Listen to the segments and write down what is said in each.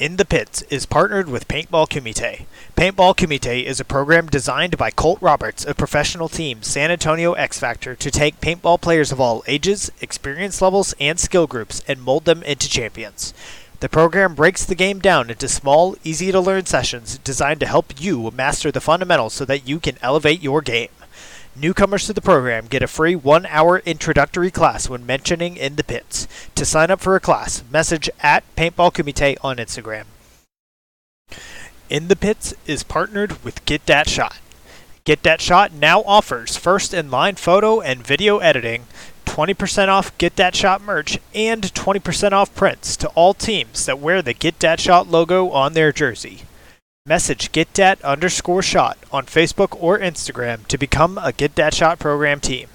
In the Pits is partnered with Paintball Kumite. Paintball Kumite is a program designed by Colt Roberts of professional team San Antonio X-Factor to take paintball players of all ages, experience levels, and skill groups and mold them into champions. The program breaks the game down into small, easy-to-learn sessions designed to help you master the fundamentals so that you can elevate your game. Newcomers to the program get a free 1-hour introductory class when mentioning In the Pits. To sign up for a class, message at Paintball Kumite on Instagram. In the Pits is partnered with Get That Shot. Get That Shot now offers first-in-line photo and video editing, 20% off Get That Shot merch, and 20% off prints to all teams that wear the Get That Shot logo on their jersey. Message GetDat_shot on Facebook or Instagram to become a Get That Shot program team.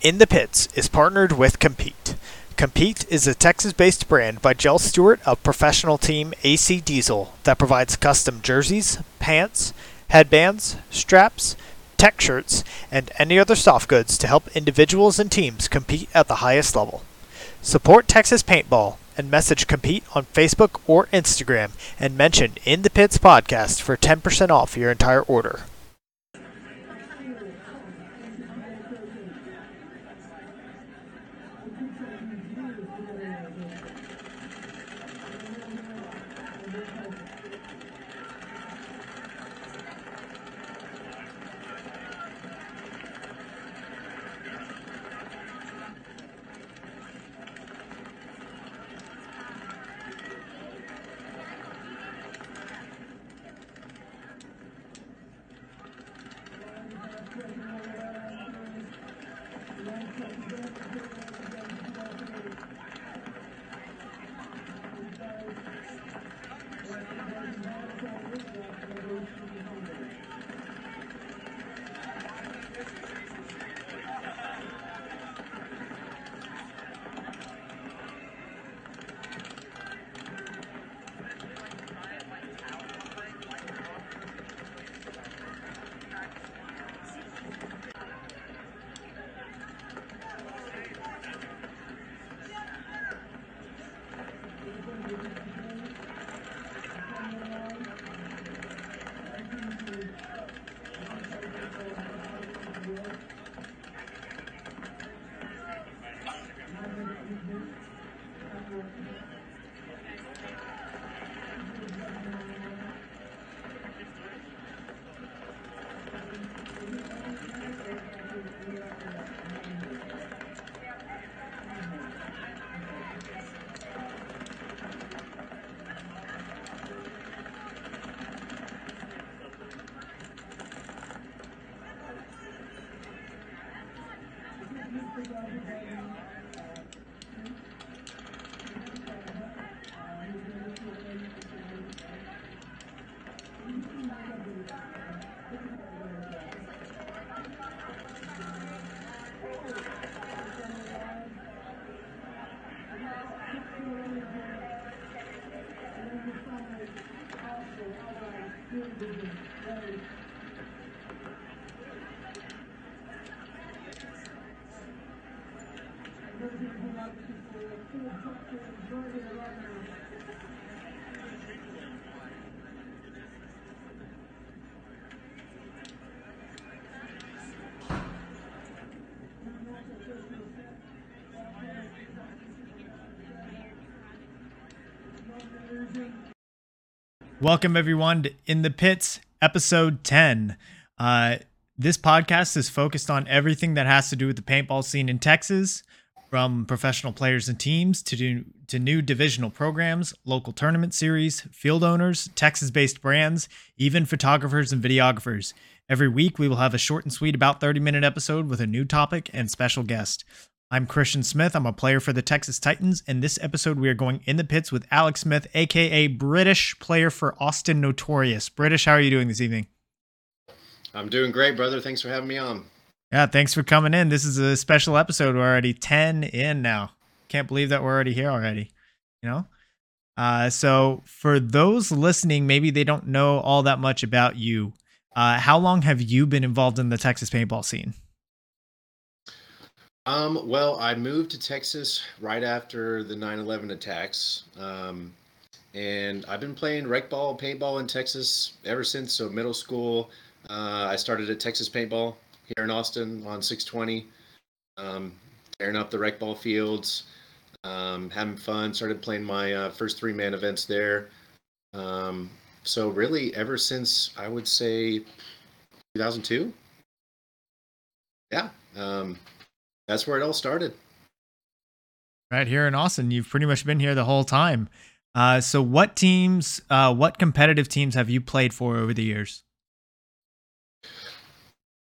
In the Pits is partnered with Compete. Compete is a Texas-based brand by Jell Stewart of professional team AC Diesel that provides custom jerseys, pants, headbands, straps, tech shirts, and any other soft goods to help individuals and teams compete at the highest level. Support Texas Paintball and message Compete on Facebook or Instagram and mention In the Pits Podcast for 10% off your entire order. Welcome, everyone, to In the Pits, episode 10. This podcast is focused on everything that has to do with the paintball scene in Texas, from professional players and teams to new divisional programs, local tournament series, field owners, Texas-based brands, even photographers and videographers. Every week, we will have a short and sweet, about 30-minute episode with a new topic and special guest. I'm Christian Smith. I'm a player for the Texas Titans. In this episode, we are going in the pits with Alex Smith, a.k.a. British, player for Austin Notorious. British, how are you doing this evening? I'm doing great, brother. Thanks for having me on. Yeah, thanks for coming in. This is a special episode. We're already 10 in now. Can't believe that we're already here already, you know? So for those listening, maybe they don't know all that much about you. How long have you been involved in the Texas paintball scene? Well, I moved to Texas right after the 9/11 attacks, and I've been playing rec ball, paintball in Texas ever since. So middle school, I started at Texas Paintball here in Austin on 620, tearing up the rec ball fields, having fun. Started playing my first three-man events there. So really, ever since I would say 2002, yeah. That's where it all started. Right here in Austin. You've pretty much been here the whole time. So what teams, what competitive teams have you played for over the years?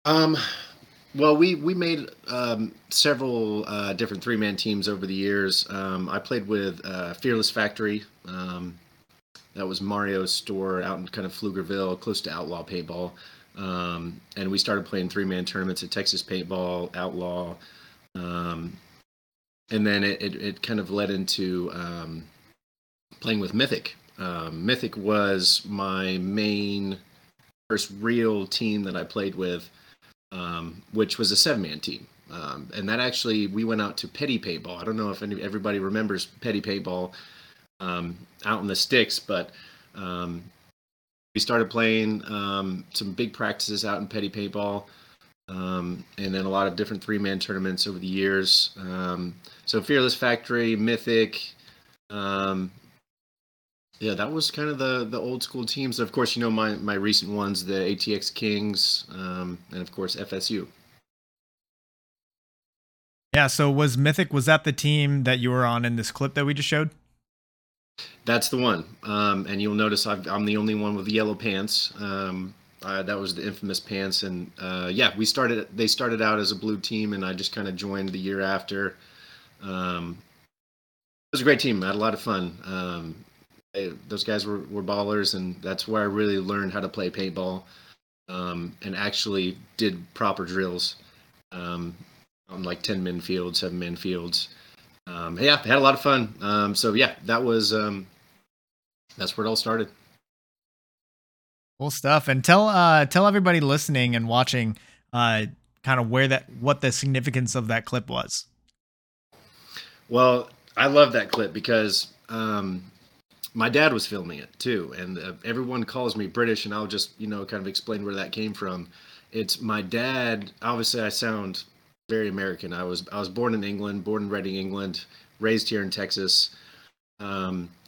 Well, we made several different three-man teams over the years. I played with Fearless Factory. That was Mario's store out in kind of Pflugerville, close to Outlaw Paintball. And we started playing three-man tournaments at Texas Paintball, Outlaw, and then it kind of led into playing with Mythic. Mythic was my main first real team that I played with, which was a seven-man team. And that actually, we went out to Petty Paintball. I don't know if everybody remembers Petty Paintball out in the sticks, but we started playing some big practices out in Petty Paintball. And then a lot of different three-man tournaments over the years. So Fearless Factory, Mythic, yeah, that was kind of the old school teams. Of course, you know, my recent ones, the ATX Kings, and of course FSU. Yeah. So was Mythic, was that the team that you were on in this clip that we just showed? That's the one. And you'll notice I'm the only one with the yellow pants. That was the infamous pants, and yeah, they started out as a blue team, and I just kind of joined the year after. It was a great team. I had a lot of fun. Those guys were ballers, and that's where I really learned how to play paintball, and actually did proper drills on like 10-man fields, 7-man fields. Yeah, had a lot of fun. So yeah, that was that's where it all started. Cool stuff. And tell everybody listening and watching kind of what the significance of that clip was. Well, I love that clip because my dad was filming it too, and everyone calls me British, and I'll just kind of explain where that came from. It's my dad. Obviously, I sound very American. I was born in England, born in Reading, England, raised here in Texas.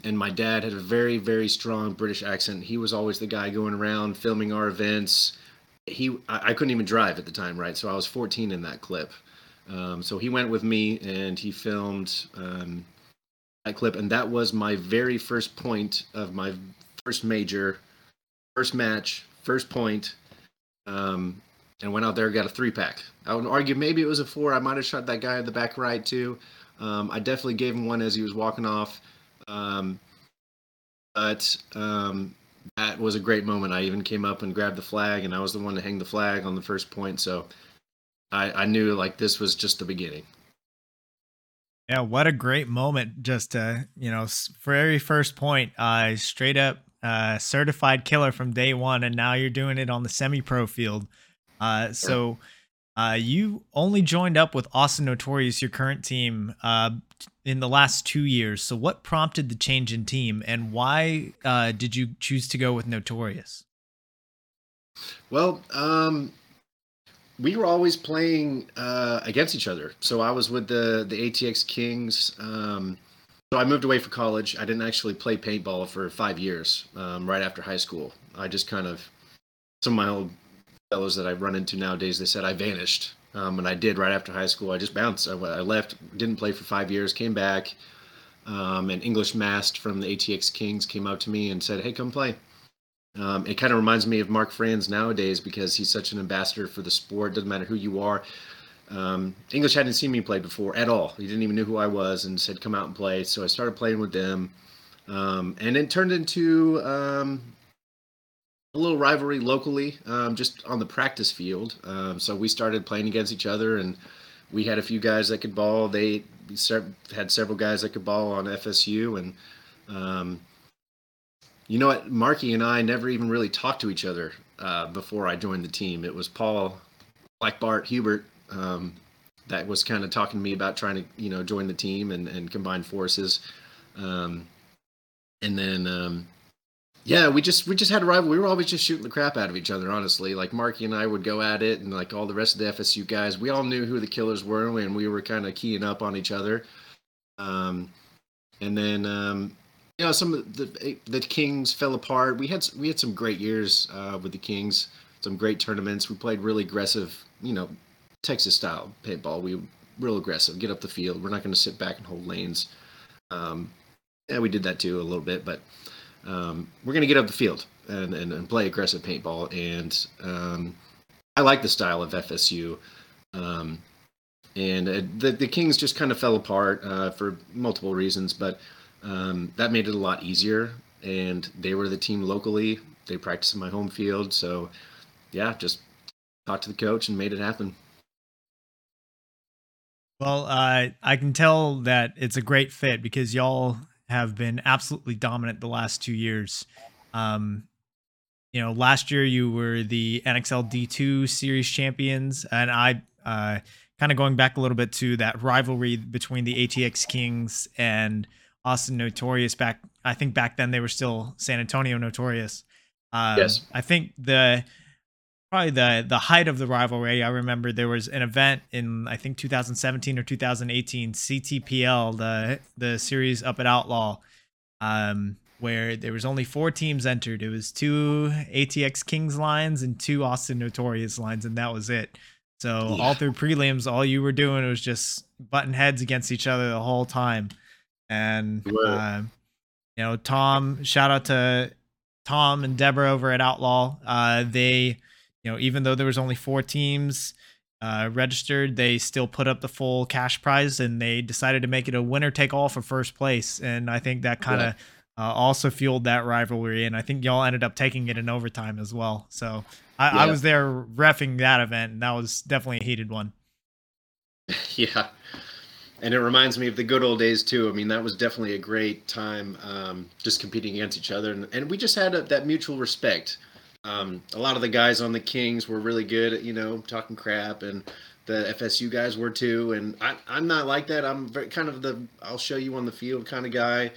And my dad had a very, very strong British accent. He was always the guy going around filming our events. I couldn't even drive at the time, right? So I was 14 in that clip. So he went with me and he filmed that clip. And that was my very first point of my first major, first match, first point. And went out there and got a 3-pack. I would argue maybe it was a 4. I might have shot that guy in the back right too. I definitely gave him one as he was walking off. But that was a great moment. I even came up and grabbed the flag, and I was the one to hang the flag on the first point. So I knew like this was just the beginning. Yeah. What a great moment. Just, very first point, straight up, certified killer from day one. And now you're doing it on the semi-pro field. So, you only joined up with Austin Notorious, your current team, in the last 2 years. So what prompted the change in team, and why did you choose to go with Notorious? Well, we were always playing against each other. So I was with the ATX Kings. So I moved away for college. I didn't actually play paintball for 5 years right after high school. I just kind of, some of my old fellows that I run into nowadays, they said I vanished, and I did right after high school. I just bounced. I left, didn't play for 5 years, came back, and English Mast from the ATX Kings came up to me and said, "Hey, come play." It kind of reminds me of Mark Franz nowadays because he's such an ambassador for the sport. Doesn't matter who you are. English hadn't seen me play before at all. He didn't even know who I was and said, "Come out and play." So I started playing with them, and it turned into a little rivalry locally, just on the practice field. So we started playing against each other, and we had a few guys that could ball. They had several guys that could ball on FSU. And you know what? Marky and I never even really talked to each other before I joined the team. It was Paul, Black Bart, Hubert, that was kind of talking to me about trying to, you know, join the team and combine forces. And then, yeah, we just had a rival. We were always just shooting the crap out of each other, honestly. Like, Marky and I would go at it, and like all the rest of the FSU guys, we all knew who the killers were, and we were kind of keying up on each other. And then, you know, some of the Kings fell apart. We had some great years with the Kings, some great tournaments. We played really aggressive, you know, Texas style paintball. We were real aggressive, get up the field. We're not going to sit back and hold lanes. Yeah, we did that too a little bit, but we're going to get up the field and play aggressive paintball. And I like the style of FSU. And the Kings just kind of fell apart for multiple reasons, but that made it a lot easier. And they were the team locally. They practiced in my home field. So, yeah, just talked to the coach and made it happen. Well, I can tell that it's a great fit because y'all have been absolutely dominant the last 2 years. You know, last year you were the NXL D2 series champions, and I kind of going back a little bit to that rivalry between the ATX Kings and Austin Notorious back. I think back then they were still San Antonio Notorious. Yes. I think probably the height of the rivalry, I remember there was an event in, I think, 2017 or 2018, CTPL, the series up at Outlaw, where there was only 4 teams entered. It was 2 ATX Kings lines and 2 Austin Notorious lines, and that was it. So yeah, all through prelims, all you were doing was just butting heads against each other the whole time. And, you know, Tom, shout out to Tom and Deborah over at Outlaw. They... You know, even though there was only 4 teams registered, they still put up the full cash prize, and they decided to make it a winner take all for first place. And I think that kind of also fueled that rivalry. And I think y'all ended up taking it in overtime as well. So I was there reffing that event, and that was definitely a heated one. Yeah. And it reminds me of the good old days too. I mean, that was definitely a great time, just competing against each other. And we just had that mutual respect. A lot of the guys on the Kings were really good at, you know, talking crap, and the FSU guys were too. And I'm not like that. I'm very, kind of the I'll show you on the field kind of guy.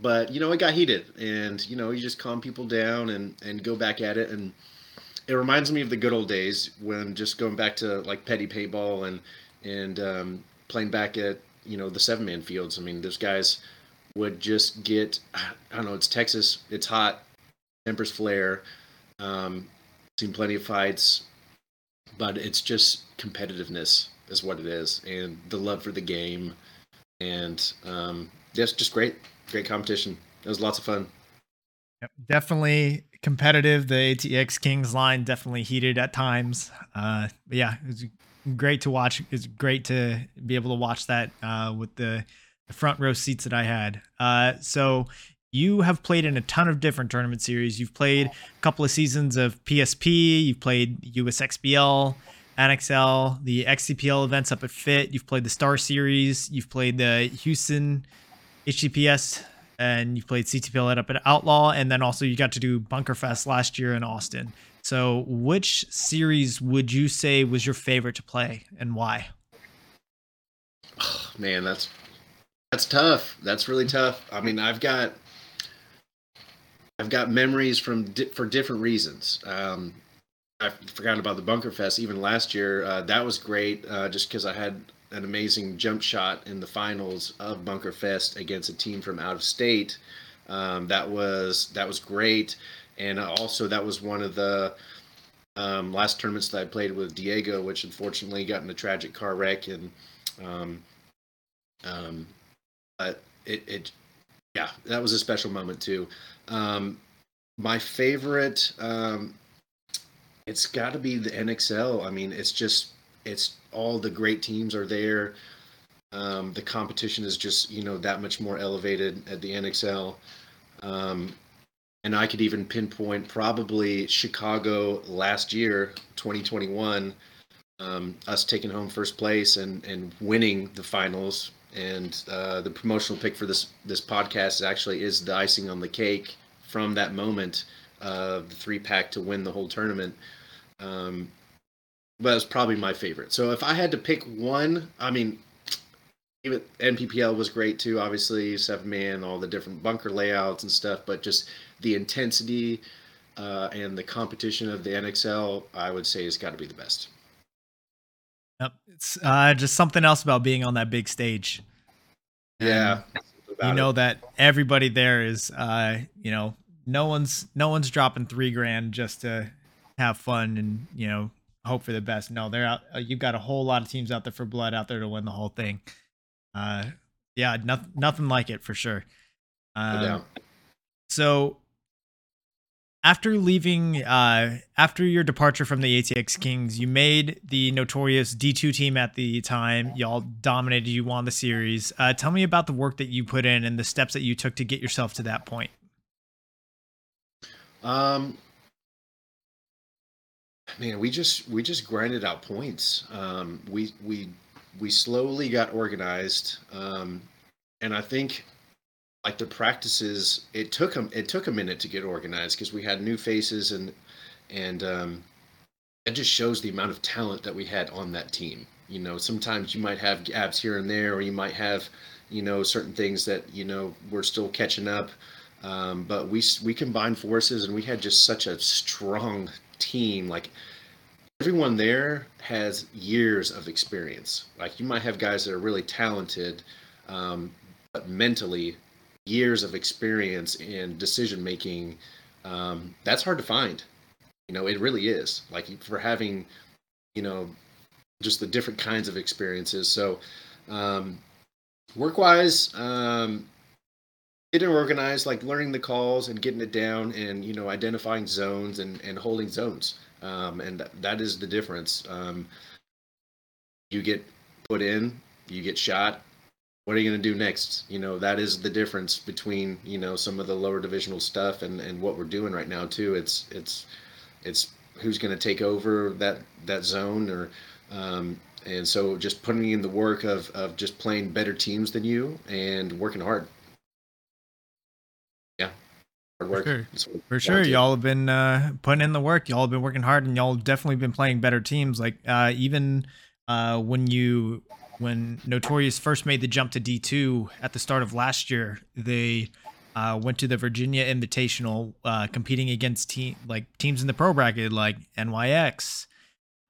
But, you know, it got heated, and, you know, you just calm people down and go back at it. And it reminds me of the good old days when just going back to like Petty Paintball and playing back at, you know, the 7-man fields. I mean, those guys would just get, I don't know, it's Texas, it's hot. Tempers flare, seen plenty of fights, but it's just competitiveness is what it is, and the love for the game, and that's just great competition. It was lots of fun. Yep, definitely competitive. The ATX Kings line definitely heated at times. But yeah, it was great to watch. It's great to be able to watch that with the front row seats that I had. So you have played in a ton of different tournament series. You've played a couple of seasons of PSP. You've played USXBL, NXL, the XCPL events up at FIT. You've played the Star Series. You've played the Houston HTPS, and you've played CTPL up at Outlaw. And then also you got to do Bunker Fest last year in Austin. So which series would you say was your favorite to play, and why? Oh, man, that's tough. That's really tough. I mean, I've got memories for different reasons. I forgot about the Bunker Fest even last year. That was great, just because I had an amazing jump shot in the finals of Bunker Fest against a team from out of state. That was great, and also that was one of the last tournaments that I played with Diego, which unfortunately got in a tragic car wreck, and but it that was a special moment too. My favorite, it's got to be the NXL. I mean, it's all the great teams are there. The competition is just, you know, that much more elevated at the NXL. And I could even pinpoint probably Chicago last year, 2021, us taking home first place and winning the finals. And the promotional pick for this podcast actually is the icing on the cake from that moment of the 3-pack to win the whole tournament. but it's probably my favorite. So if I had to pick one, I mean, even NPPL was great too, obviously, 7-man, all the different bunker layouts and stuff, but just the intensity and the competition of the NXL, I would say, has got to be the best. Yep. It's just something else about being on that big stage. Yeah. You know that everybody there is, you know, no one's dropping $3,000 just to have fun and, you know, hope for the best. No, they're out. You've got a whole lot of teams out there for blood, out there to win the whole thing. Yeah, nothing like it for sure. So after leaving, after your departure from the ATX Kings, you made the Notorious D2 team at the time. Y'all dominated. You won the series. Tell me about the work that you put in and the steps that you took to get yourself to that point. Man, we just grinded out points. We slowly got organized, and I think like the practices, it took a minute to get organized because we had new faces, and it just shows the amount of talent that we had on that team. You know, sometimes you might have gaps here and there, or you might have, you know, certain things that, you know, we're still catching up. But we combined forces, and we had just such a strong team. Like, everyone there has years of experience. Like, you might have guys that are really talented, but mentally, years of experience in decision making, that's hard to find. You know, it really is. Like, for having, you know, just the different kinds of experiences. So work wise, getting organized, like learning the calls and getting it down, and, you know, identifying zones and holding zones. And that is the difference. You get put in, you get shot. What are you going to do next? You know, that is the difference between, you know, some of the lower divisional stuff and what we're doing right now too. It's who's going to take over that zone, or, and so just putting in the work of just playing better teams than you and working hard. Yeah. For sure. Y'all have been putting in the work. Y'all have been working hard, and y'all have definitely been playing better teams. Like, when Notorious first made the jump to D2 at the start of last year, they went to the Virginia Invitational, competing against teams in the pro bracket, like NYX,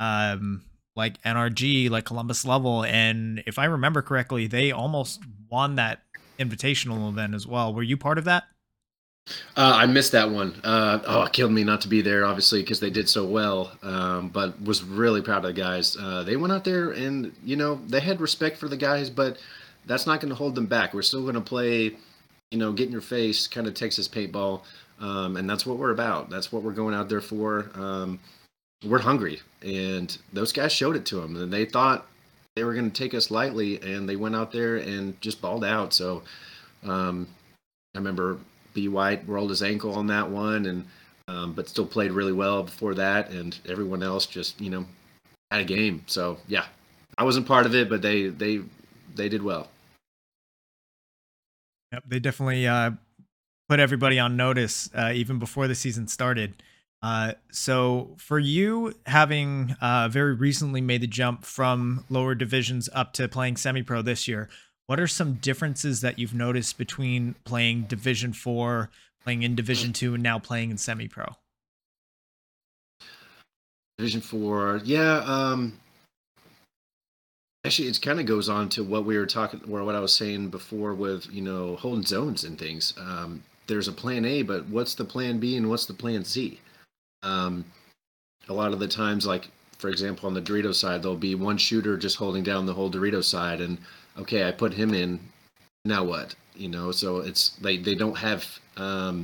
like NRG, like Columbus Level. And if I remember correctly, they almost won that Invitational event as well. Were you part of that? I missed that one. It killed me not to be there, obviously, because they did so well, but was really proud of the guys. They went out there and, you know, they had respect for the guys, but that's not going to hold them back. We're still going to play, you know, get in your face, kind of Texas paintball, and that's what we're about. That's what we're going out there for. We're hungry, and those guys showed it to them, and they thought they were going to take us lightly, and they went out there and just balled out. So I remember – B. White rolled his ankle on that one, and but still played really well before that, and everyone else just, you know, had a game. So yeah, I wasn't part of it, but they did well. Yep, they definitely put everybody on notice even before the season started. So for you, having very recently made the jump from lower divisions up to playing semi-pro this year, what are some differences that you've noticed between playing Division 4, playing in Division 2, and now playing in semi-pro? Division 4, yeah. Actually, it kind of goes on to what we were talking, or what I was saying before with, you know, holding zones and things. There's a plan A, but what's the plan B and what's the plan Z? A lot of the times, like, for example, on the Dorito side, there'll be one shooter just holding down the whole Dorito side, and okay, I put him in, now what? You know, so it's like they don't have, the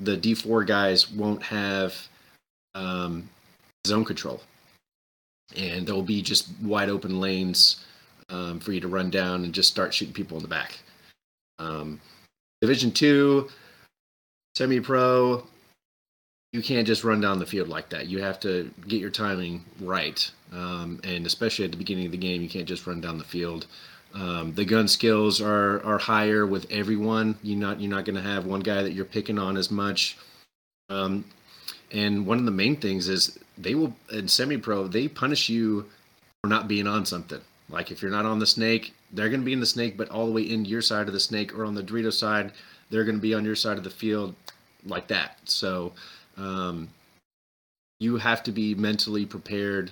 D4 guys won't have zone control. And there'll be just wide open lanes for you to run down and just start shooting people in the back. Division 2, semi-pro, you can't just run down the field like that. You have to get your timing right. And especially at the beginning of the game, you can't just run down the field. The gun skills are higher with everyone. You're not going to have one guy that you're picking on as much. And one of the main things is they will, in semi-pro, they punish you for not being on something. Like if you're not on the snake, they're going to be in the snake, but all the way into your side of the snake, or on the Dorito side, they're going to be on your side of the field, like that. So you have to be mentally prepared,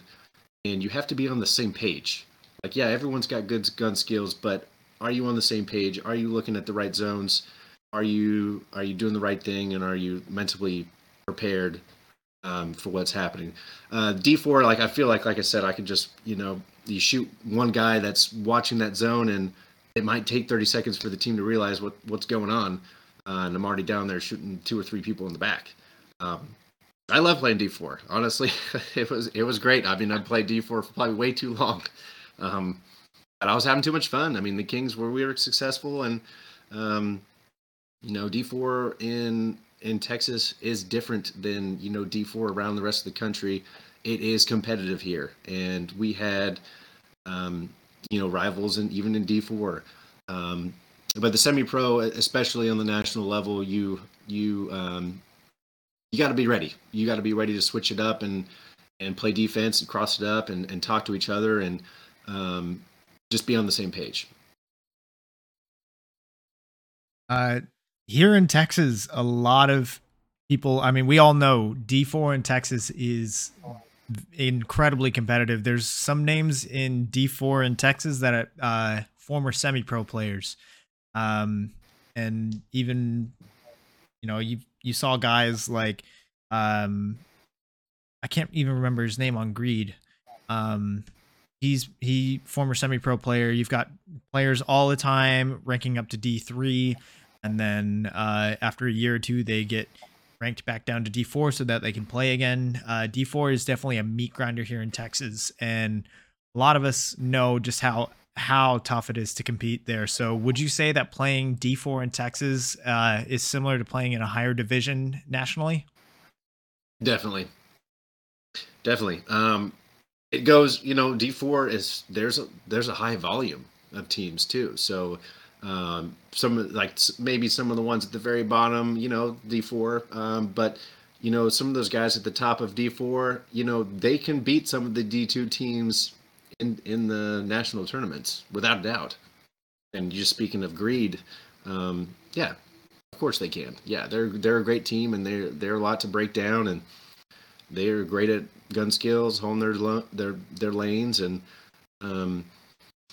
and you have to be on the same page. Like, yeah, everyone's got good gun skills, but are you on the same page? Are you looking at the right zones? Are you doing the right thing, and are you mentally prepared for what's happening? D4, like I feel like I said, I could just, you shoot one guy that's watching that zone, and it might take 30 seconds for the team to realize what's going on. And I'm already down there shooting 2 or 3 people in the back. I love playing D4. Honestly, it was great. I mean, I played D4 for probably way too long, but I was having too much fun. I mean, the Kings we were successful, and D4 in Texas is different than D4 around the rest of the country. It is competitive here, and we had rivals, and even in D4. But the semi-pro, especially on the national level, you got to be ready. You got to be ready to switch it up and play defense and cross it up and talk to each other and just be on the same page. Here in Texas, a lot of people, I mean, we all know D4 in Texas is incredibly competitive. There's some names in D4 in Texas that are former semi-pro players. And even, you saw guys like, I can't even remember his name on Greed. He's former semi-pro player. You've got players all the time ranking up to D3. And then, after a year or two, they get ranked back down to D4 so that they can play again. D4 is definitely a meat grinder here in Texas. And a lot of us know just how tough it is to compete there. So would you say that playing D4 in Texas is similar to playing in a higher division nationally? Definitely. It goes, D4 is, there's a high volume of teams too. So some, like maybe some of the ones at the very bottom, D4, but some of those guys at the top of D4, they can beat some of the D2 teams in the national tournaments, without a doubt. And just speaking of Greed, yeah, of course they can. Yeah, they're a great team, and they're a lot to break down, and they're great at gun skills, holding their lanes, and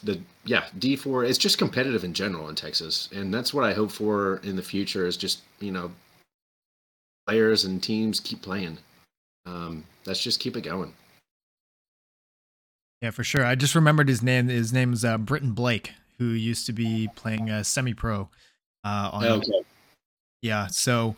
D4. It's just competitive in general in Texas, and that's what I hope for in the future. Is just players and teams keep playing. Let's just keep it going. Yeah, for sure. I just remembered his name. His name is Britton Blake, who used to be playing semi-pro. Okay. Yeah. So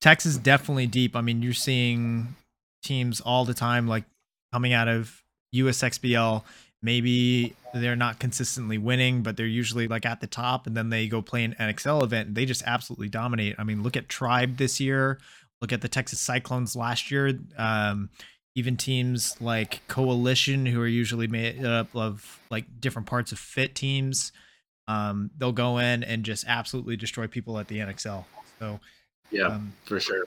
Texas definitely deep. I mean, you're seeing teams all the time, like coming out of USXBL. Maybe they're not consistently winning, but they're usually like at the top, and then they go play an NXL event, and they just absolutely dominate. I mean, look at Tribe this year. Look at the Texas Cyclones last year. Even teams like Coalition, who are usually made up of like different parts of FIT teams, they'll go in and just absolutely destroy people at the NXL. So, yeah, for sure.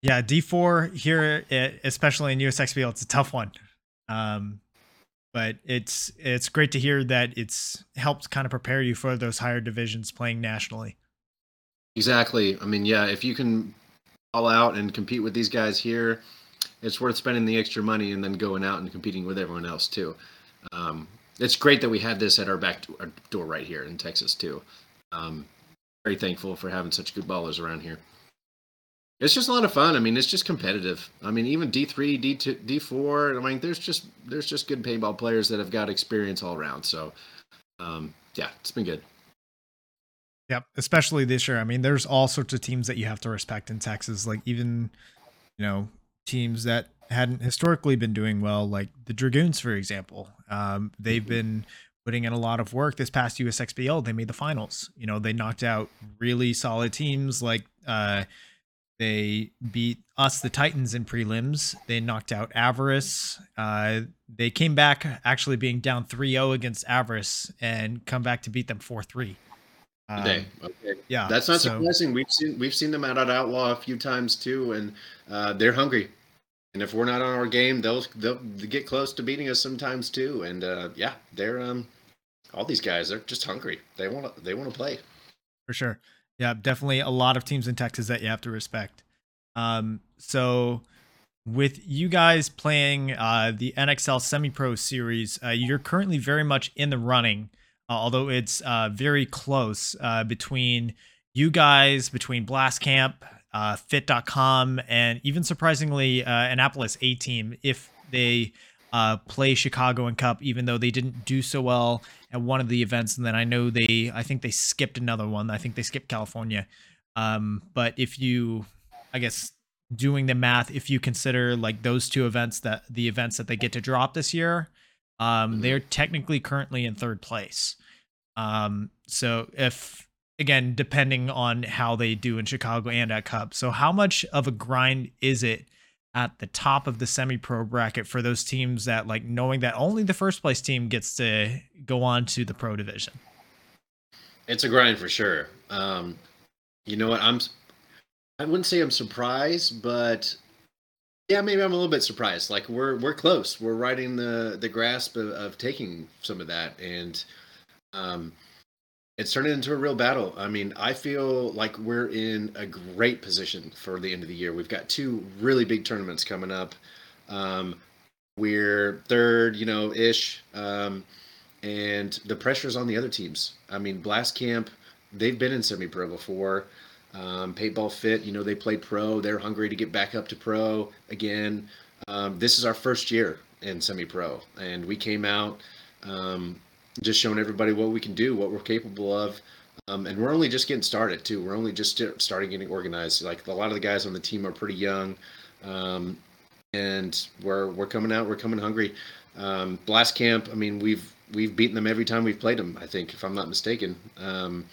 Yeah, D4 here, especially in USXBL, it's a tough one. But it's great to hear that it's helped kind of prepare you for those higher divisions playing nationally. Exactly. I mean, yeah, if you can all out and compete with these guys here, it's worth spending the extra money and then going out and competing with everyone else too. It's great that we had this at our door right here in Texas too. Very thankful for having such good ballers around here. It's just a lot of fun. I mean, it's just competitive. I mean, even D3, D2, D4. I mean, there's just good paintball players that have got experience all around. So, yeah, it's been good. Yep, especially this year. I mean, there's all sorts of teams that you have to respect in Texas. Like even, teams that hadn't historically been doing well, like the Dragoons, for example. They've been putting in a lot of work. This past USXBL, they made the finals. They knocked out really solid teams. Like they beat us, the Titans, in prelims. They knocked out Avarice. They came back actually being down 3-0 against Avarice and come back to beat them 4-3. Today. Okay. Yeah, that's not surprising. We've seen them out at Outlaw a few times too, and they're hungry. And if we're not on our game, they'll get close to beating us sometimes too. And they're all these guys, they're just hungry. They want to play. For sure. Yeah, definitely a lot of teams in Texas that you have to respect. So with you guys playing the NXL Semi-Pro Series, you're currently very much in the running, although it's very close between you guys, between Blast Camp, fit.com, and even surprisingly Annapolis A team, if they play Chicago and Cup, even though they didn't do so well at one of the events. And then I think they skipped another one. I think they skipped California. But if you, I guess, doing the math, if you consider like those two events, that the events that they get to drop this year, they're technically currently in third place. So if, again, depending on how they do in Chicago and at Cup. So how much of a grind is it at the top of the semi-pro bracket for those teams that, like, knowing that only the first place team gets to go on to the pro division? It's a grind for sure. You know what? I wouldn't say I'm surprised, but yeah, maybe I'm a little bit surprised. Like we're close. We're right in the grasp of taking some of that. And, it's turned into a real battle. I mean, I feel like we're in a great position for the end of the year. We've got two really big tournaments coming up. We're third, ish. And the pressure's on the other teams. I mean, Blast Camp, they've been in semi-pro before. Paintball Fit, they played pro. They're hungry to get back up to pro again. This is our first year in semi-pro. And we came out, just showing everybody what we can do, what we're capable of. And we're only just getting started too. We're only just starting getting organized. Like a lot of the guys on the team are pretty young. And we're coming out, we're coming hungry. Blast Camp, I mean, we've beaten them every time we've played them, I think, if I'm not mistaken. And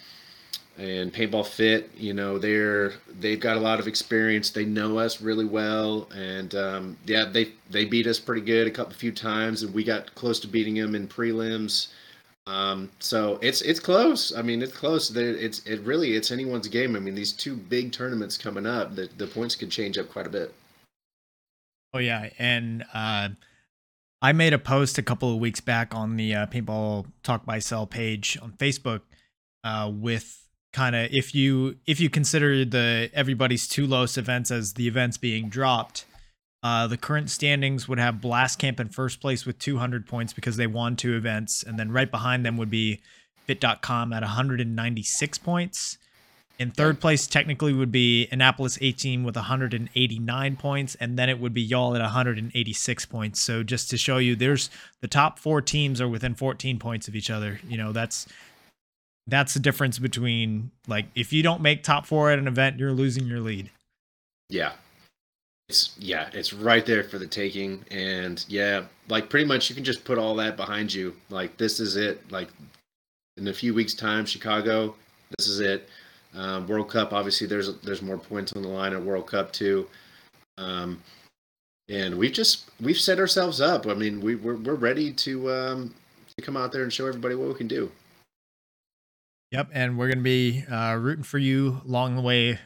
Paintball Fit, they've got a lot of experience. They know us really well. And they beat us pretty good a few times, and we got close to beating them in prelims. So it's close. I mean, it's close. It's anyone's game. I mean, these two big tournaments coming up, the points could change up quite a bit. Oh yeah. And, I made a post a couple of weeks back on the Paintball Talk by Cell page on Facebook, with kind of, if you consider the everybody's two lowest events as the events being dropped, the current standings would have Blast Camp in first place with 200 points because they won two events. And then right behind them would be fit.com at 196 points. In third place, technically, would be Annapolis 18 with 189 points. And then it would be y'all at 186 points. So just to show you, there's the top four teams are within 14 points of each other. That's the difference between, like, if you don't make top four at an event, you're losing your lead. Yeah. It's right there for the taking. And yeah, like pretty much you can just put all that behind you. Like, this is it. Like in a few weeks time, Chicago, this is it. World Cup, obviously there's more points on the line at World Cup too. And we've set ourselves up. I mean, we're ready to come out there and show everybody what we can do. Yep. And we're going to be rooting for you along the way.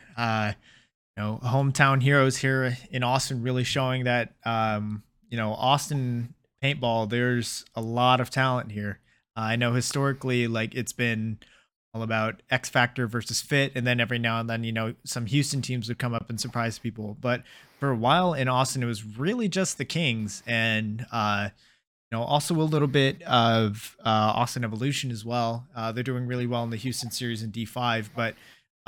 Hometown heroes here in Austin, really showing that, Austin paintball, there's a lot of talent here. I know historically, like, it's been all about X Factor versus Fit. And then every now and then, some Houston teams would come up and surprise people. But for a while in Austin, it was really just the Kings and, also a little bit of Austin Evolution as well. They're doing really well in the Houston series in D5, but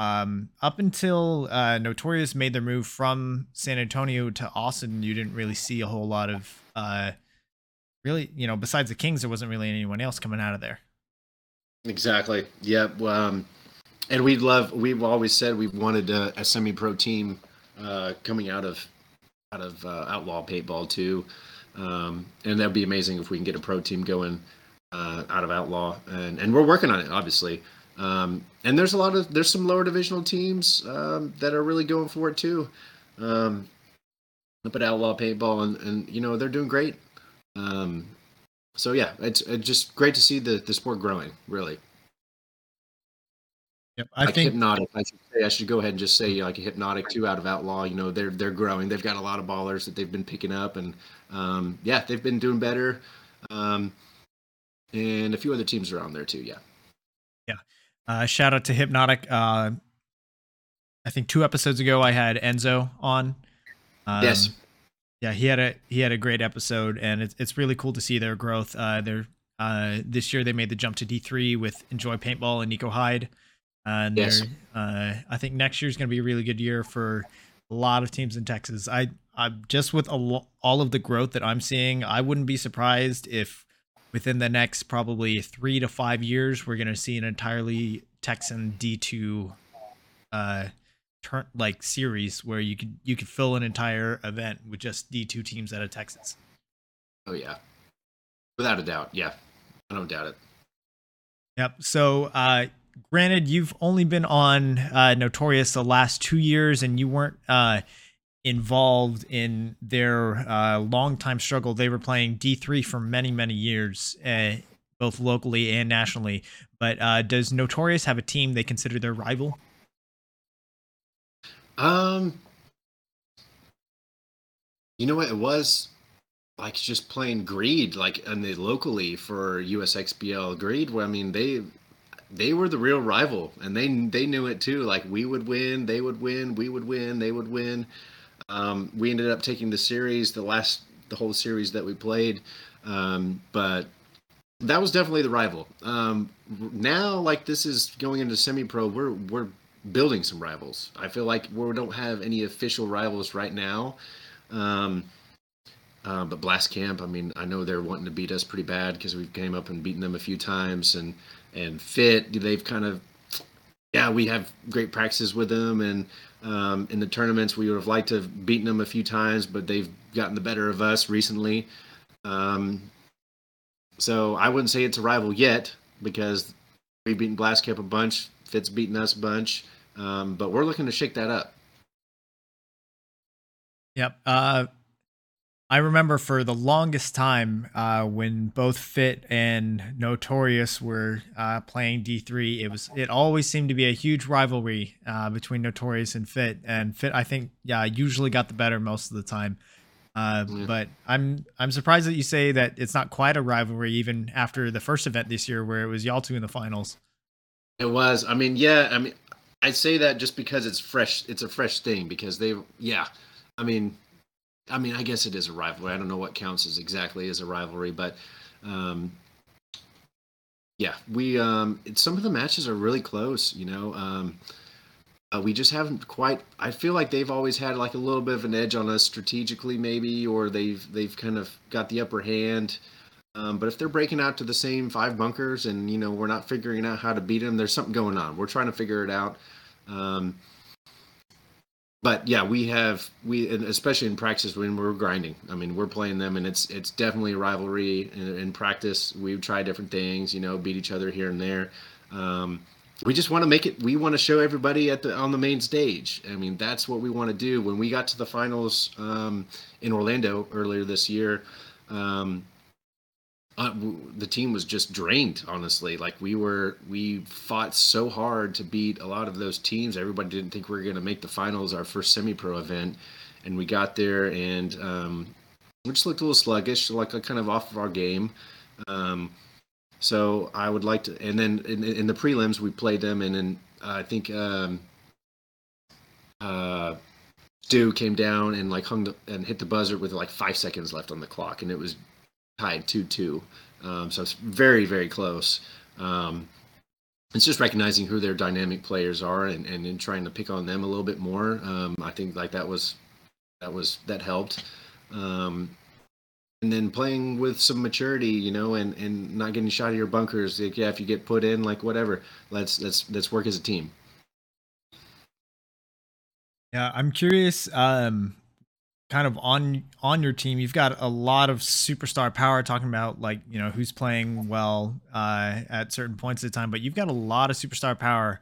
up until Notorious made their move from San Antonio to Austin, you didn't really see a whole lot of besides the Kings, there wasn't really anyone else coming out of there. Exactly. Yeah. And we've always said we wanted a semi-pro team coming out of Outlaw Paintball too. And that'd be amazing if we can get a pro team going out of Outlaw, and we're working on it, obviously. And there's some lower divisional teams that are really going for it too. Up at Outlaw Paintball, and they're doing great. So yeah, it's just great to see the sport growing, really. Yep, I like think Hypnotic. I should go ahead and just say like Hypnotic too out of Outlaw. You know, they're growing. They've got a lot of ballers that they've been picking up, and yeah, they've been doing better. And a few other teams are on there too. Yeah. Shout out to Hypnotic. I think 2 episodes ago I had Enzo on. Yes. Yeah, he had a great episode, and it's really cool to see their growth. This year they made the jump to D3 with Enjoy Paintball and Nico Hyde. And yes. I think next year's going to be a really good year for a lot of teams in Texas. I'm just with all of the growth that I'm seeing, I wouldn't be surprised if within the next probably 3 to 5 years, we're going to see an entirely Texan D2 series where you could fill an entire event with just D2 teams out of Texas. Oh yeah, without a doubt. Yeah, I don't doubt it. Yep. So. Granted, you've only been on Notorious the last 2 years, and you weren't involved in their long-time struggle. They were playing D3 for many, many years, both locally and nationally. But does Notorious have a team they consider their rival? You know what? It was like just playing Greed, like in the locally for USXBL Greed, where I mean they were the real rival, and they knew it too. Like we would win, they would win, we would win, they would win. We ended up taking the series, the whole series that we played. But that was definitely the rival. Now, like this is going into semi-pro, we're building some rivals. I feel like we don't have any official rivals right now. But Blast Camp, I mean, I know they're wanting to beat us pretty bad because we've came up and beaten them a few times, and FIT, they've kind of, yeah, we have great practices with them, and in the tournaments we would have liked to have beaten them a few times, but they've gotten the better of us recently. So I wouldn't say it's a rival yet because we've beaten Blast Camp a bunch, FIT's beaten us a bunch, but we're looking to shake that up. Yep. I remember for the longest time when both FIT and Notorious were playing D3, it always seemed to be a huge rivalry between Notorious and FIT. And FIT, I think, yeah, usually got the better most of the time. But I'm surprised that you say that it's not quite a rivalry, even after the first event this year where it was y'all two in the finals. It was. I mean, yeah. I mean, I say that just because it's fresh. It's a fresh thing because they, yeah. I mean, I guess it is a rivalry. I don't know what counts as exactly as a rivalry, but yeah, we some of the matches are really close. You know, we just haven't quite. I feel like they've always had like a little bit of an edge on us strategically, maybe, or they've kind of got the upper hand. But if they're breaking out to the same 5 bunkers, and you know we're not figuring out how to beat them, there's something going on. We're trying to figure it out. But yeah, we especially in practice when we're grinding. I mean, we're playing them, and it's definitely a rivalry. In practice, we try different things, you know, beat each other here and there. We just want to make it. We want to show everybody on the main stage. I mean, that's what we want to do. When we got to the finals in Orlando earlier this year, the team was just drained, honestly. Like we fought so hard to beat a lot of those teams. Everybody didn't think we were going to make the finals, our first semi-pro event, and we got there, and we just looked a little sluggish, like kind of off of our game. So I would like to, and then in the prelims we played them, and then I think Stu came down and like and hit the buzzer with like 5 seconds left on the clock, and it was tied 2-2. So it's very, very close. It's just recognizing who their dynamic players are and trying to pick on them a little bit more. I think like that helped. And then playing with some maturity, you know, and not getting shot at your bunkers. Like, yeah, if you get put in, like whatever, let's work as a team. Yeah. I'm curious, kind of on your team, you've got a lot of superstar power, talking about like, you know, who's playing well at certain points of the time, but you've got a lot of superstar power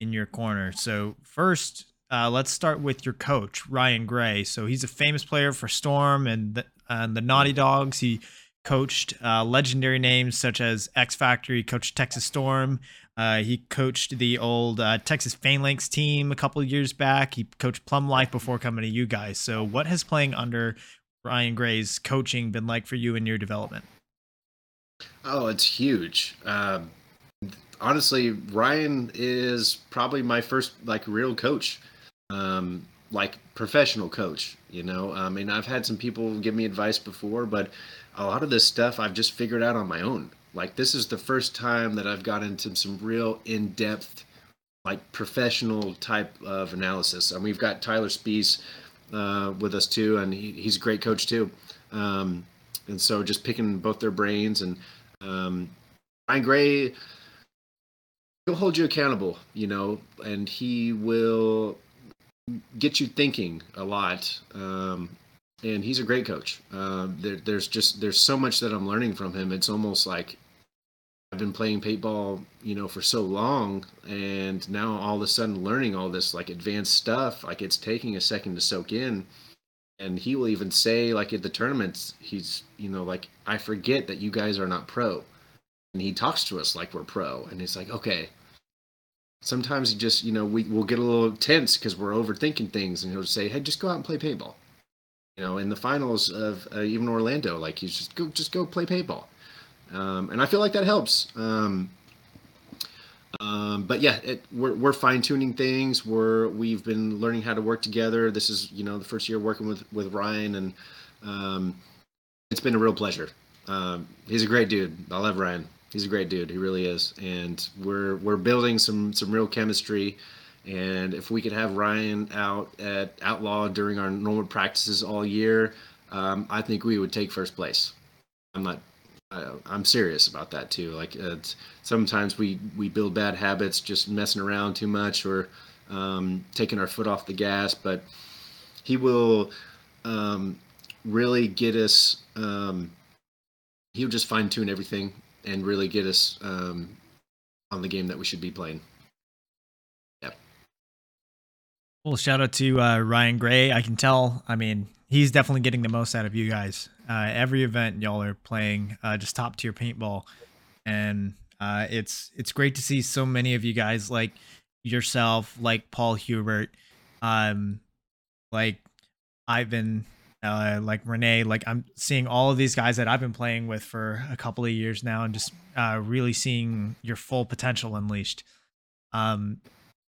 in your corner. So first, let's start with your coach, Ryan Gray. So he's a famous player for Storm and the Naughty Dogs. He coached legendary names such as X Factory, coached Texas Storm. He coached the old Texas Phalanx team a couple years back. He coached Plum Life before coming to you guys. So what has playing under Ryan Gray's coaching been like for you in your development? Oh, it's huge. Honestly, Ryan is probably my first like real coach, like professional coach, you know. I mean, I've had some people give me advice before, but a lot of this stuff I've just figured out on my own. Like, this is the first time that I've got into some real in-depth, like professional type of analysis. And we've got Tyler Spies with us too, and he's a great coach too. And so just picking both their brains, and Ryan Gray, he'll hold you accountable, you know, and he will get you thinking a lot. And he's a great coach. There's so much that I'm learning from him. It's almost like I've been playing paintball, you know, for so long, and now all of a sudden learning all this like advanced stuff, like it's taking a second to soak in. And he will even say, like at the tournaments, he's, you know, like, I forget that you guys are not pro. And he talks to us like we're pro. And it's like, okay, sometimes he just, you know, we'll get a little tense because we're overthinking things. And he'll say, hey, just go out and play paintball. You know, in the finals of even Orlando, like he's just go play paintball. And I feel like that helps. But yeah, we're fine tuning things. We've been learning how to work together. This is, you know, the first year working with Ryan, and it's been a real pleasure. He's a great dude. I love Ryan. He's a great dude. He really is. And we're building some real chemistry. And if we could have Ryan out at Outlaw during our normal practices all year, I think we would take first place. I'm serious about that too. Like sometimes we build bad habits just messing around too much or taking our foot off the gas, but he will really get us, he'll just fine tune everything and really get us on the game that we should be playing. Well, shout out to Ryan Gray. I can tell, I mean, he's definitely getting the most out of you guys. Every event y'all are playing just top tier paintball. And it's great to see so many of you guys like yourself, like Paul Hubert, like Ivan, like Renee. Like I'm seeing all of these guys that I've been playing with for a couple of years now and just really seeing your full potential unleashed.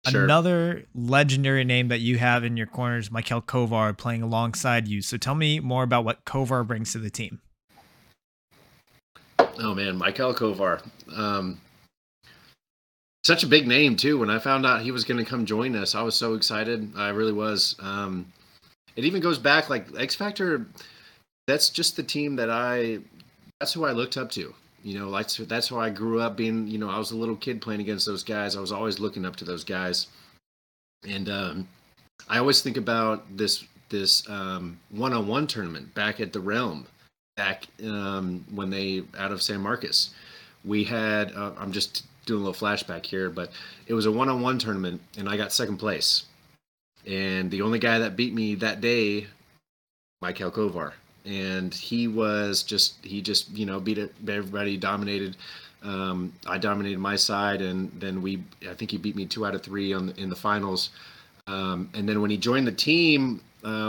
Sure. Another legendary name that you have in your corner is Mikel Kovar playing alongside you. So tell me more about what Kovar brings to the team. Oh man, Mikel Kovar. Such a big name too. When I found out he was going to come join us, I was so excited. I really was. It even goes back like X Factor. That's just the team that's who I looked up to. You know, like that's how I grew up being, you know, I was a little kid playing against those guys. I was always looking up to those guys. And I always think about this one-on-one tournament back at the Realm, back when they out of San Marcos. We had, I'm just doing a little flashback here, but it was a one-on-one tournament and I got second place. And the only guy that beat me that day, Mikel Kovar. And he just, you know, beat everybody, dominated. I dominated my side, and then I think he beat me 2 out of 3 in the finals. And then when he joined the team,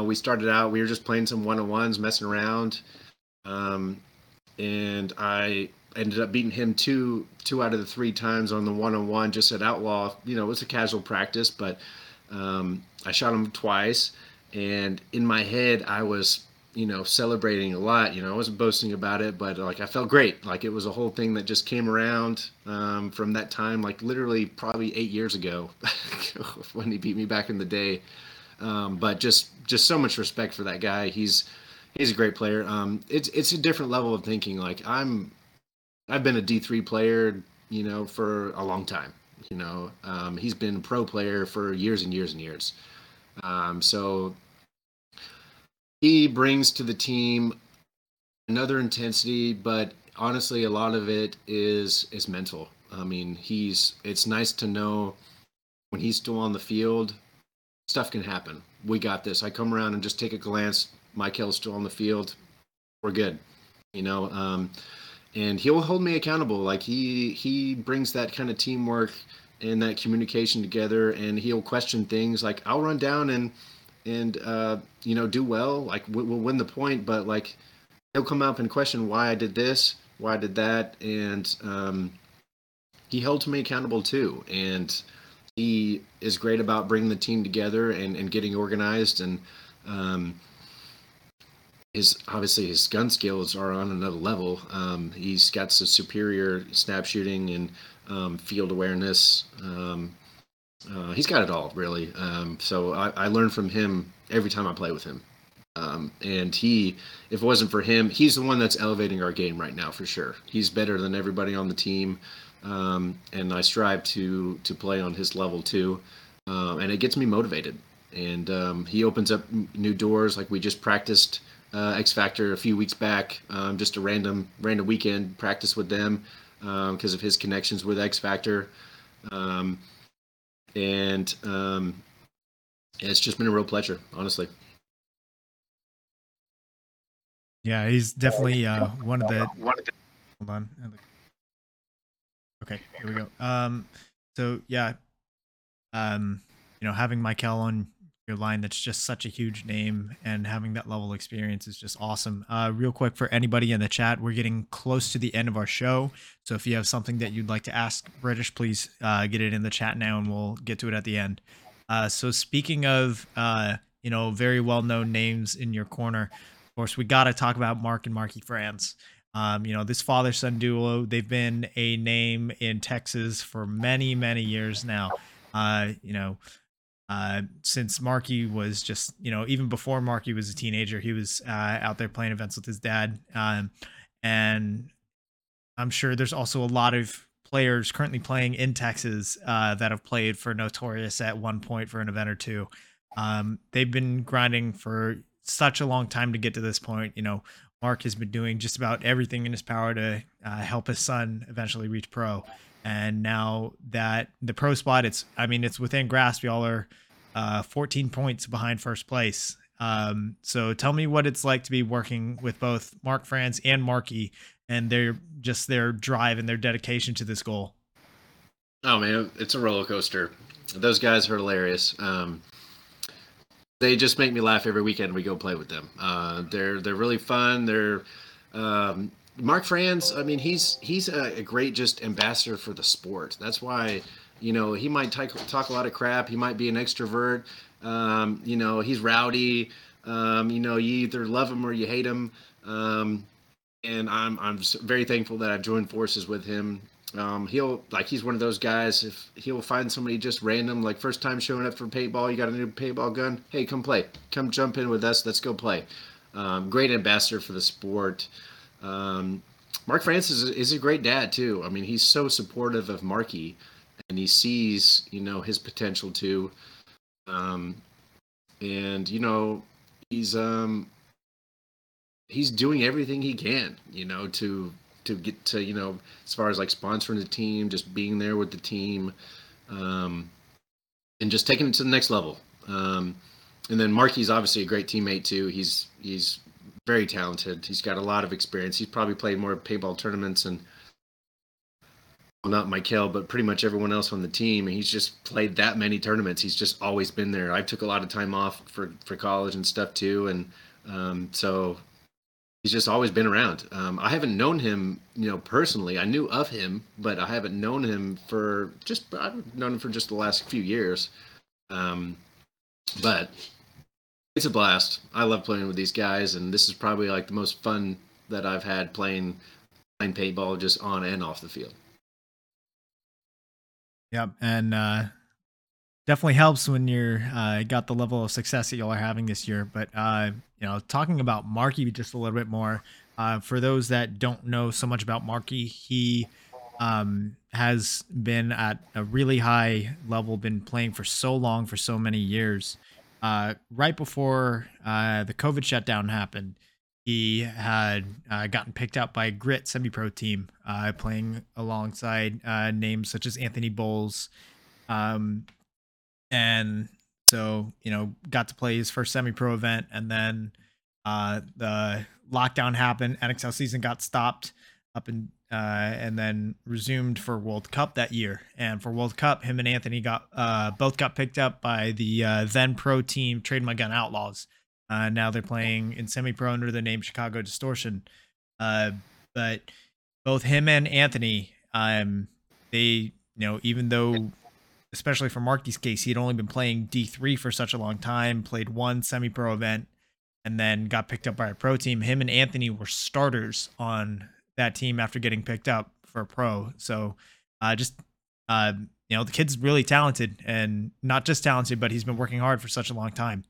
we started out, we were just playing some one-on-ones, messing around. And I ended up beating him 2 out of the 3 times on the one-on-one just at Outlaw. You know, it was a casual practice, but I shot him twice. And in my head, I was, you know, celebrating a lot. You know, I wasn't boasting about it, but like I felt great. Like it was a whole thing that just came around from that time, like literally probably 8 years ago when he beat me back in the day. But just so much respect for that guy. He's a great player. It's a different level of thinking. Like I've been a D3 player, you know, for a long time, you know. He's been a pro player for years and years and years. So he brings to the team another intensity, but honestly, a lot of it is mental. I mean, it's nice to know when he's still on the field, stuff can happen. We got this. I come around and just take a glance. Mikel's still on the field. We're good. you know. And he'll hold me accountable. Like he brings that kind of teamwork and that communication together, and he'll question things. Like I'll run down and you know, do well. Like we'll win the point, but like he'll come up and question why I did this, why I did that, and he held me accountable too. And he is great about bringing the team together and getting organized, and his gun skills are on another level. He's got some superior snap shooting and field awareness. He's got it all, really. So I learn from him every time I play with him. And if it wasn't for him, he's the one that's elevating our game right now for sure. He's better than everybody on the team. And I strive to play on his level too. And it gets me motivated. And he opens up new doors. Like we just practiced X Factor a few weeks back, just a random weekend practice with them because of his connections with X Factor, and it's just been a real pleasure, honestly. Yeah, he's definitely one of the. Hold on. Okay, here we go. So yeah, you know, having Michael on your line, that's just such a huge name, and having that level of experience is just awesome. Real quick, for anybody in the chat, we're getting close to the end of our show, so if you have something that you'd like to ask British, please get it in the chat now and we'll get to it at the end. So speaking of you know, very well-known names in your corner, of course we got to talk about Mark and Marky Franz. You know, this father-son duo, they've been a name in Texas for many years now. You know, since Marky was just, you know, even before Marky was a teenager, he was out there playing events with his dad. And I'm sure there's also a lot of players currently playing in Texas that have played for Notorious at one point for an event or two. They've been grinding for such a long time to get to this point. You know, Mark has been doing just about everything in his power to help his son eventually reach pro. And now that the pro spot, it's within grasp. Y'all are 14 points behind first place. So tell me what it's like to be working with both Mark Franz and Marky, and their drive and their dedication to this goal. Oh man, it's a roller coaster. Those guys are hilarious. They just make me laugh every weekend we go play with them. They're really fun. They're Mark Franz, I mean, he's a great just ambassador for the sport. That's why, you know, he might talk a lot of crap. He might be an extrovert. You know, he's rowdy. You know, you either love him or you hate him. And I'm very thankful that I've joined forces with him. He's one of those guys, if he'll find somebody just random, like first time showing up for paintball, you got a new paintball gun. Hey, come play. Come jump in with us. Let's go play. Great ambassador for the sport. Mark Franz is a great dad too. I mean, he's so supportive of Marky, and he sees, you know, his potential too. And you know, he's doing everything he can, you know, to get to, you know, as far as like sponsoring the team, just being there with the team, and just taking it to the next level. And then Marky's obviously a great teammate too. He's very talented. He's got a lot of experience. He's probably played more paintball tournaments than, well, not Michael, but pretty much everyone else on the team. And he's just played that many tournaments. He's just always been there. I took a lot of time off for college and stuff too. And so he's just always been around. I haven't known him, you know, personally. I knew of him, but I haven't known him for just the last few years. But it's a blast. I love playing with these guys, and this is probably like the most fun that I've had playing paintball, just on and off the field. Yep, and definitely helps when you're got the level of success that y'all are having this year. But you know, talking about Marky just a little bit more. For those that don't know so much about Marky, he has been at a really high level, been playing for so long, for so many years. Right before the COVID shutdown happened, he had gotten picked up by a Grit semi-pro team, playing alongside names such as Anthony Bowles. And so, you know, got to play his first semi-pro event, and then The lockdown happened. NXL season got stopped up and then resumed for World Cup that year. And for World Cup, him and Anthony both got picked up by the then pro team Trade My Gun Outlaws. Now they're playing in semi-pro under the name Chicago Distortion. But both him and Anthony, they, you know, even though, especially for Marky's case, he'd only been playing D3 for such a long time, played one semi-pro event, and then got picked up by a pro team. Him and Anthony were starters on that team after getting picked up for pro. So the kid's really talented, and not just talented, but he's been working hard for such a long time.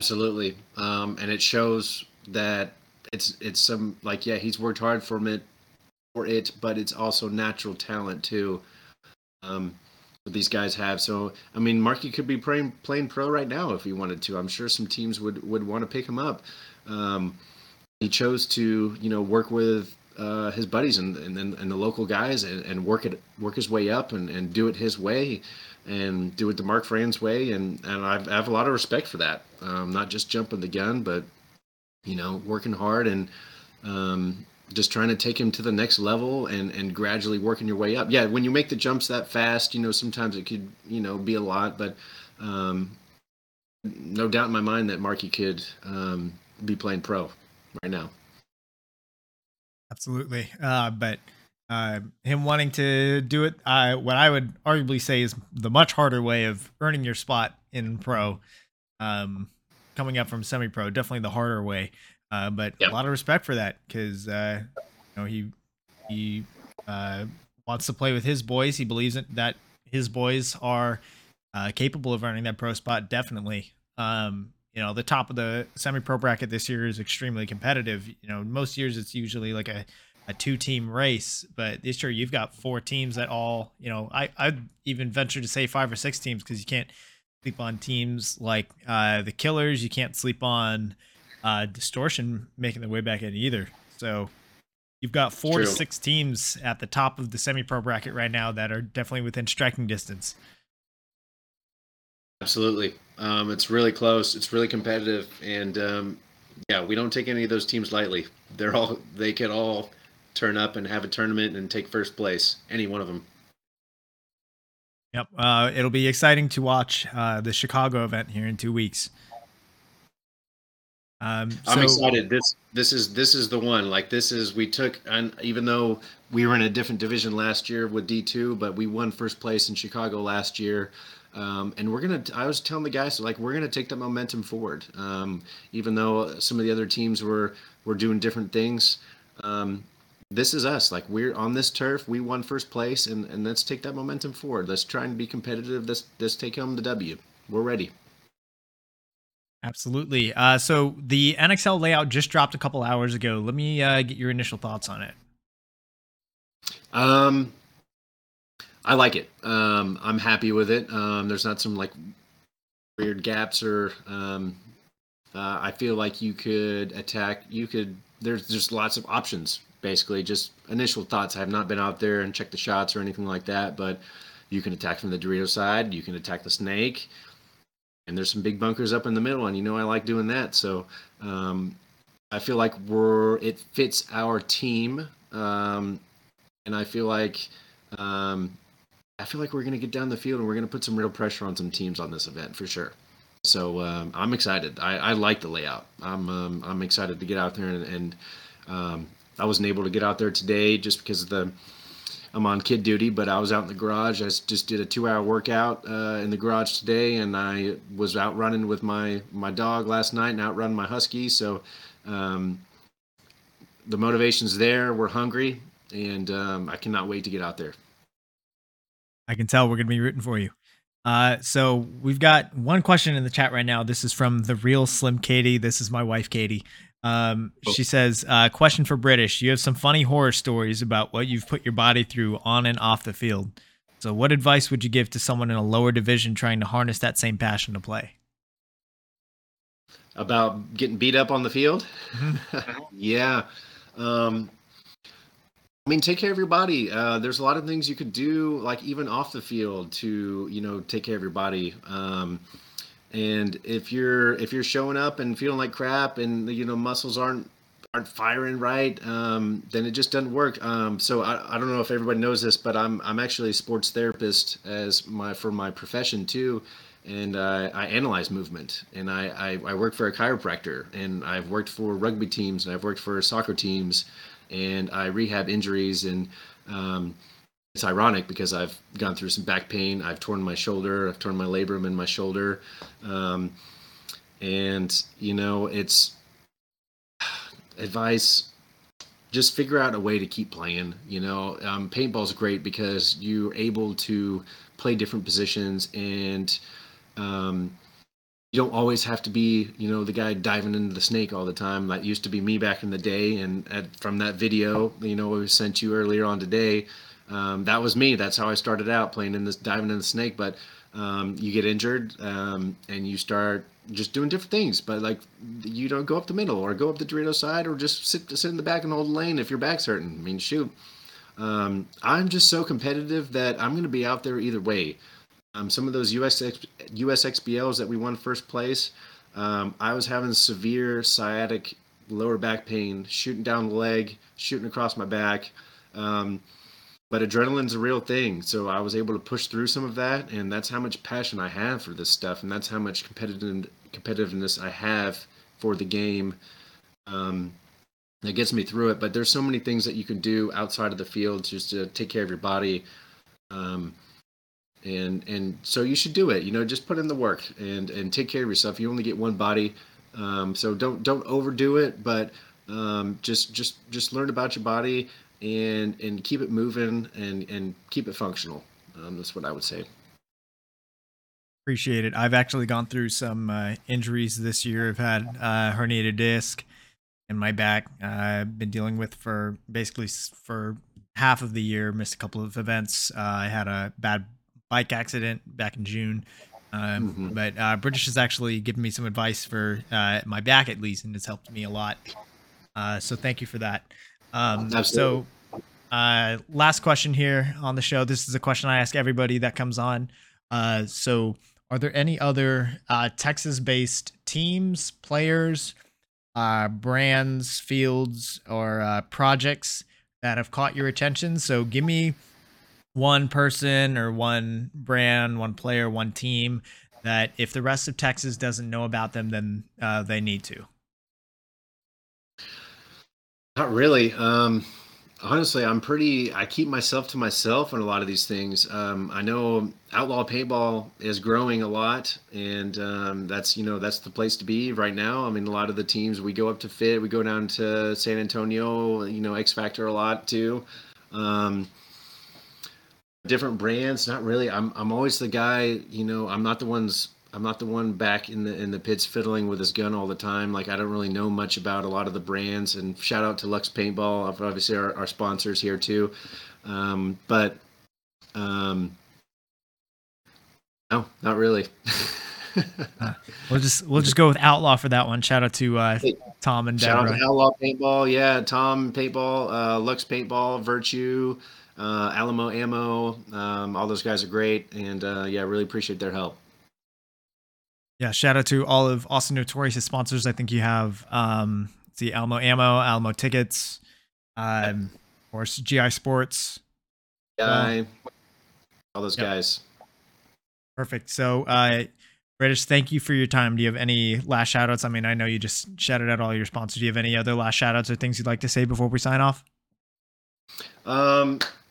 Absolutely. And it shows that it's some, like, yeah, he's worked hard for it, but it's also natural talent too. That these guys have. So, I mean, Marky could be playing pro right now if he wanted to. I'm sure some teams would want to pick him up. He chose to, you know, work with his buddies and the local guys and work his way up and do it his way and do it the Mark Franz way. And I have a lot of respect for that. Not just jumping the gun, but, you know, working hard and just trying to take him to the next level and gradually working your way up. Yeah, when you make the jumps that fast, you know, sometimes it could, you know, be a lot, but no doubt in my mind that Marky could be playing pro right now. Absolutely. But him wanting to do it, what I would arguably say is the much harder way of earning your spot in pro, coming up from semi-pro, definitely the harder way. But yep. A lot of respect for that because he wants to play with his boys. He believes that his boys are capable of earning that pro spot. Definitely, the top of the semi-pro bracket this year is extremely competitive. You know, most years it's usually like a two-team race, but this year you've got four teams that all, you know, I'd even venture to say 5 or 6 teams because you can't sleep on teams like the Killers. You can't sleep on Distortion making their way back in either. So you've got 4 to 6 teams at the top of the semi-pro bracket right now that are definitely within striking distance. Absolutely. It's really close. It's really competitive. And we don't take any of those teams lightly. They could all turn up and have a tournament and take first place. Any one of them. Yep. It'll be exciting to watch the Chicago event here in 2 weeks. I'm excited. This is the one. Like, this is, we took, and even though we were in a different division last year with D2, but we won first place in Chicago last year. And we're going to, I was telling the guys, like, we're going to take that momentum forward. Even though some of the other teams were doing different things. This is us. Like, we're on this turf. We won first place and let's take that momentum forward. Let's try and be competitive. Let's take home the W. We're ready. Absolutely. So the NXL layout just dropped a couple hours ago. Let me get your initial thoughts on it. I like it. I'm happy with it. There's not some like weird gaps or I feel like there's just lots of options, basically. Just initial thoughts. I have not been out there and checked the shots or anything like that, but you can attack from the Dorito side. You can attack the Snake. And there's some big bunkers up in the middle, and you know I like doing that. So I feel like it fits our team, and I feel like we're going to get down the field and we're going to put some real pressure on some teams on this event for sure. So I'm excited. I like the layout. I'm excited to get out there, and I wasn't able to get out there today just because of I'm on kid duty, but I was out in the garage. I just did a 2-hour workout in the garage today, and I was out running with my dog last night and out running my husky. So the motivation's there. We're hungry, and I cannot wait to get out there. I can tell we're going to be rooting for you. So we've got one question in the chat right now. This is from the real Slim Katie. This is my wife, Katie. She says, question for British. You have some funny horror stories about what you've put your body through on and off the field. So what advice would you give to someone in a lower division trying to harness that same passion to play? About getting beat up on the field? Yeah. I mean, take care of your body. There's a lot of things you could do, like even off the field to, you know, take care of your body. And if you're showing up and feeling like crap, and you know muscles aren't firing right, then it just doesn't work. So I don't know if everybody knows this, but I'm actually a sports therapist for my profession too, and I analyze movement, and I work for a chiropractor, and I've worked for rugby teams, and I've worked for soccer teams, and I rehab injuries, and it's ironic because I've gone through some back pain, I've torn my shoulder, I've torn my labrum in my shoulder, and you know it's. Advice, just figure out a way to keep playing. You know, paintball's great because you're able to play different positions, and you don't always have to be, you know, the guy diving into the snake all the time. That used to be me back in the day, and from that video, you know, we sent you earlier on today, that was me. That's how I started out, playing in this, diving in the snake. But you get injured, and you start just doing different things, but like you don't go up the middle or go up the Dorito side or just sit in the back and hold the lane if your back's hurting. I mean, shoot, I'm just so competitive that I'm going to be out there either way. Some of those USXBLs that we won first place, I was having severe sciatic lower back pain, shooting down the leg, shooting across my back. But adrenaline's a real thing, so I was able to push through some of that, and that's how much passion I have for this stuff, and that's how much competitiveness I have for the game that gets me through it. But there's so many things that you can do outside of the field just to take care of your body, and so you should do it. You know, just put in the work and take care of yourself. You only get one body, so don't overdo it, but just learn about your body. And keep it moving and keep it functional. That's what I would say. Appreciate it. I've actually gone through some injuries this year. I've had herniated disc in my back. I've been dealing with for half of the year. Missed a couple of events. I had a bad bike accident back in June. But British has actually given me some advice for my back at least, and it's helped me a lot. So thank you for that. So, last question here on the show. This is a question I ask everybody that comes on. So are there any other, Texas-based teams, players, brands, fields, or, projects that have caught your attention? So give me one person or one brand, one player, one team that if the rest of Texas doesn't know about them, then, they need to. Not really. Honestly, I keep myself to myself on a lot of these things. I know Outlaw Paintball is growing a lot, and that's the place to be right now. I mean, a lot of the teams, we go up to FIT, we go down to San Antonio, you know, X Factor a lot too. Different brands, not really. I'm always the guy, you know, I'm not the one back in the pits fiddling with his gun all the time. Like, I don't really know much about a lot of the brands, and shout out to Lux Paintball, obviously our sponsors here too. No, not really. We'll just go with Outlaw for that one. Shout out to Tom and Deborah. Shout out to Outlaw Paintball. Yeah. Tom Paintball, Lux Paintball, Virtue, Alamo Ammo. All those guys are great. And really appreciate their help. Yeah, shout out to all of Austin Notorious' sponsors. I think you have Alamo Ammo, Alamo Tickets, of course, GI Sports. All those guys. Perfect. So, British, thank you for your time. Do you have any last shout outs? I mean, I know you just shouted out all your sponsors. Do you have any other last shout outs or things you'd like to say before we sign off? I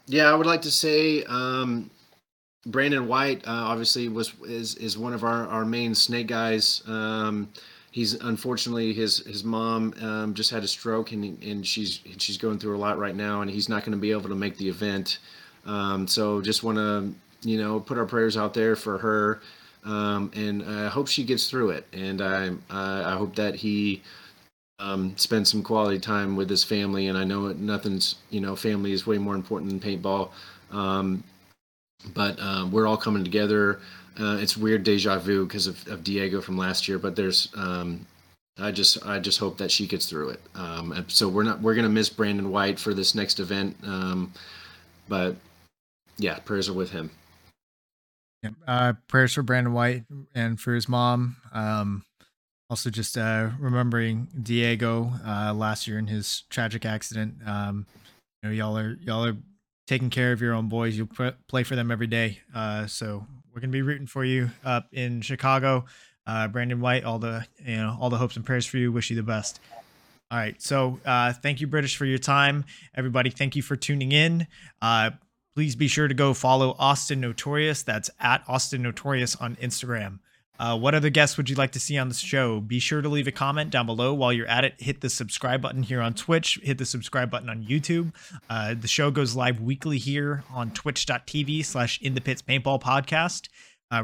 would like to say, Brandon White obviously is one of our main snake guys. He's unfortunately his mom just had a stroke, and she's going through a lot right now, and he's not going to be able to make the event. So just want to put our prayers out there for her, and I hope she gets through it, and I hope that he spends some quality time with his family. And I know nothing's family is way more important than paintball. But we're all coming together. It's weird deja vu because of Diego from last year, but there's I just hope that she gets through it. So we're gonna miss Brandon White for this next event. But yeah, prayers are with him. Prayers for Brandon White and for his mom. Also just remembering Diego last year in his tragic accident. You know, y'all are taking care of your own boys. You'll play for them every day. So we're going to be rooting for you up in Chicago. Brandon White, all the hopes and prayers for you. Wish you the best. All right. So thank you, British, for your time. Everybody, thank you for tuning in. Please be sure to go follow Austin Notorious. That's at Austin Notorious on Instagram. What other guests would you like to see on the show? Be sure to leave a comment down below. While you're at it, hit the subscribe button here on Twitch. Hit the subscribe button on YouTube. The show goes live weekly here on twitch.tv/InThePitsPaintballPodcast.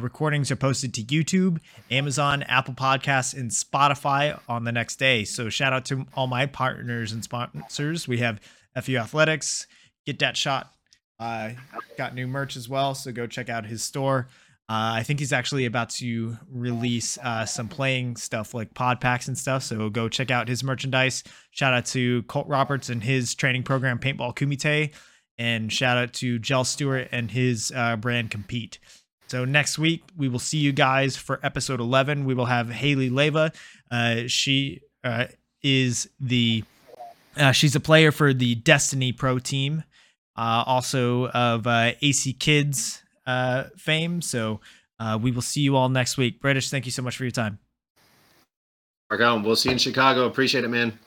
Recordings are posted to YouTube, Amazon, Apple Podcasts, and Spotify on the next day. So shout out to all my partners and sponsors. We have FU Athletics, Get That Shot. Got new merch as well, so go check out his store. I think he's actually about to release some playing stuff like pod packs and stuff, so go check out his merchandise. Shout out to Colt Roberts and his training program, Paintball Kumite, and shout out to Jell Stewart and his brand Compete. So next week, we will see you guys for episode 11. We will have Haley Leva. She's a player for the Destiny Pro team. Also of AC Kids fame. So we will see you all next week. British, thank you so much for your time. Mark on. We'll see you in Chicago. Appreciate it, man.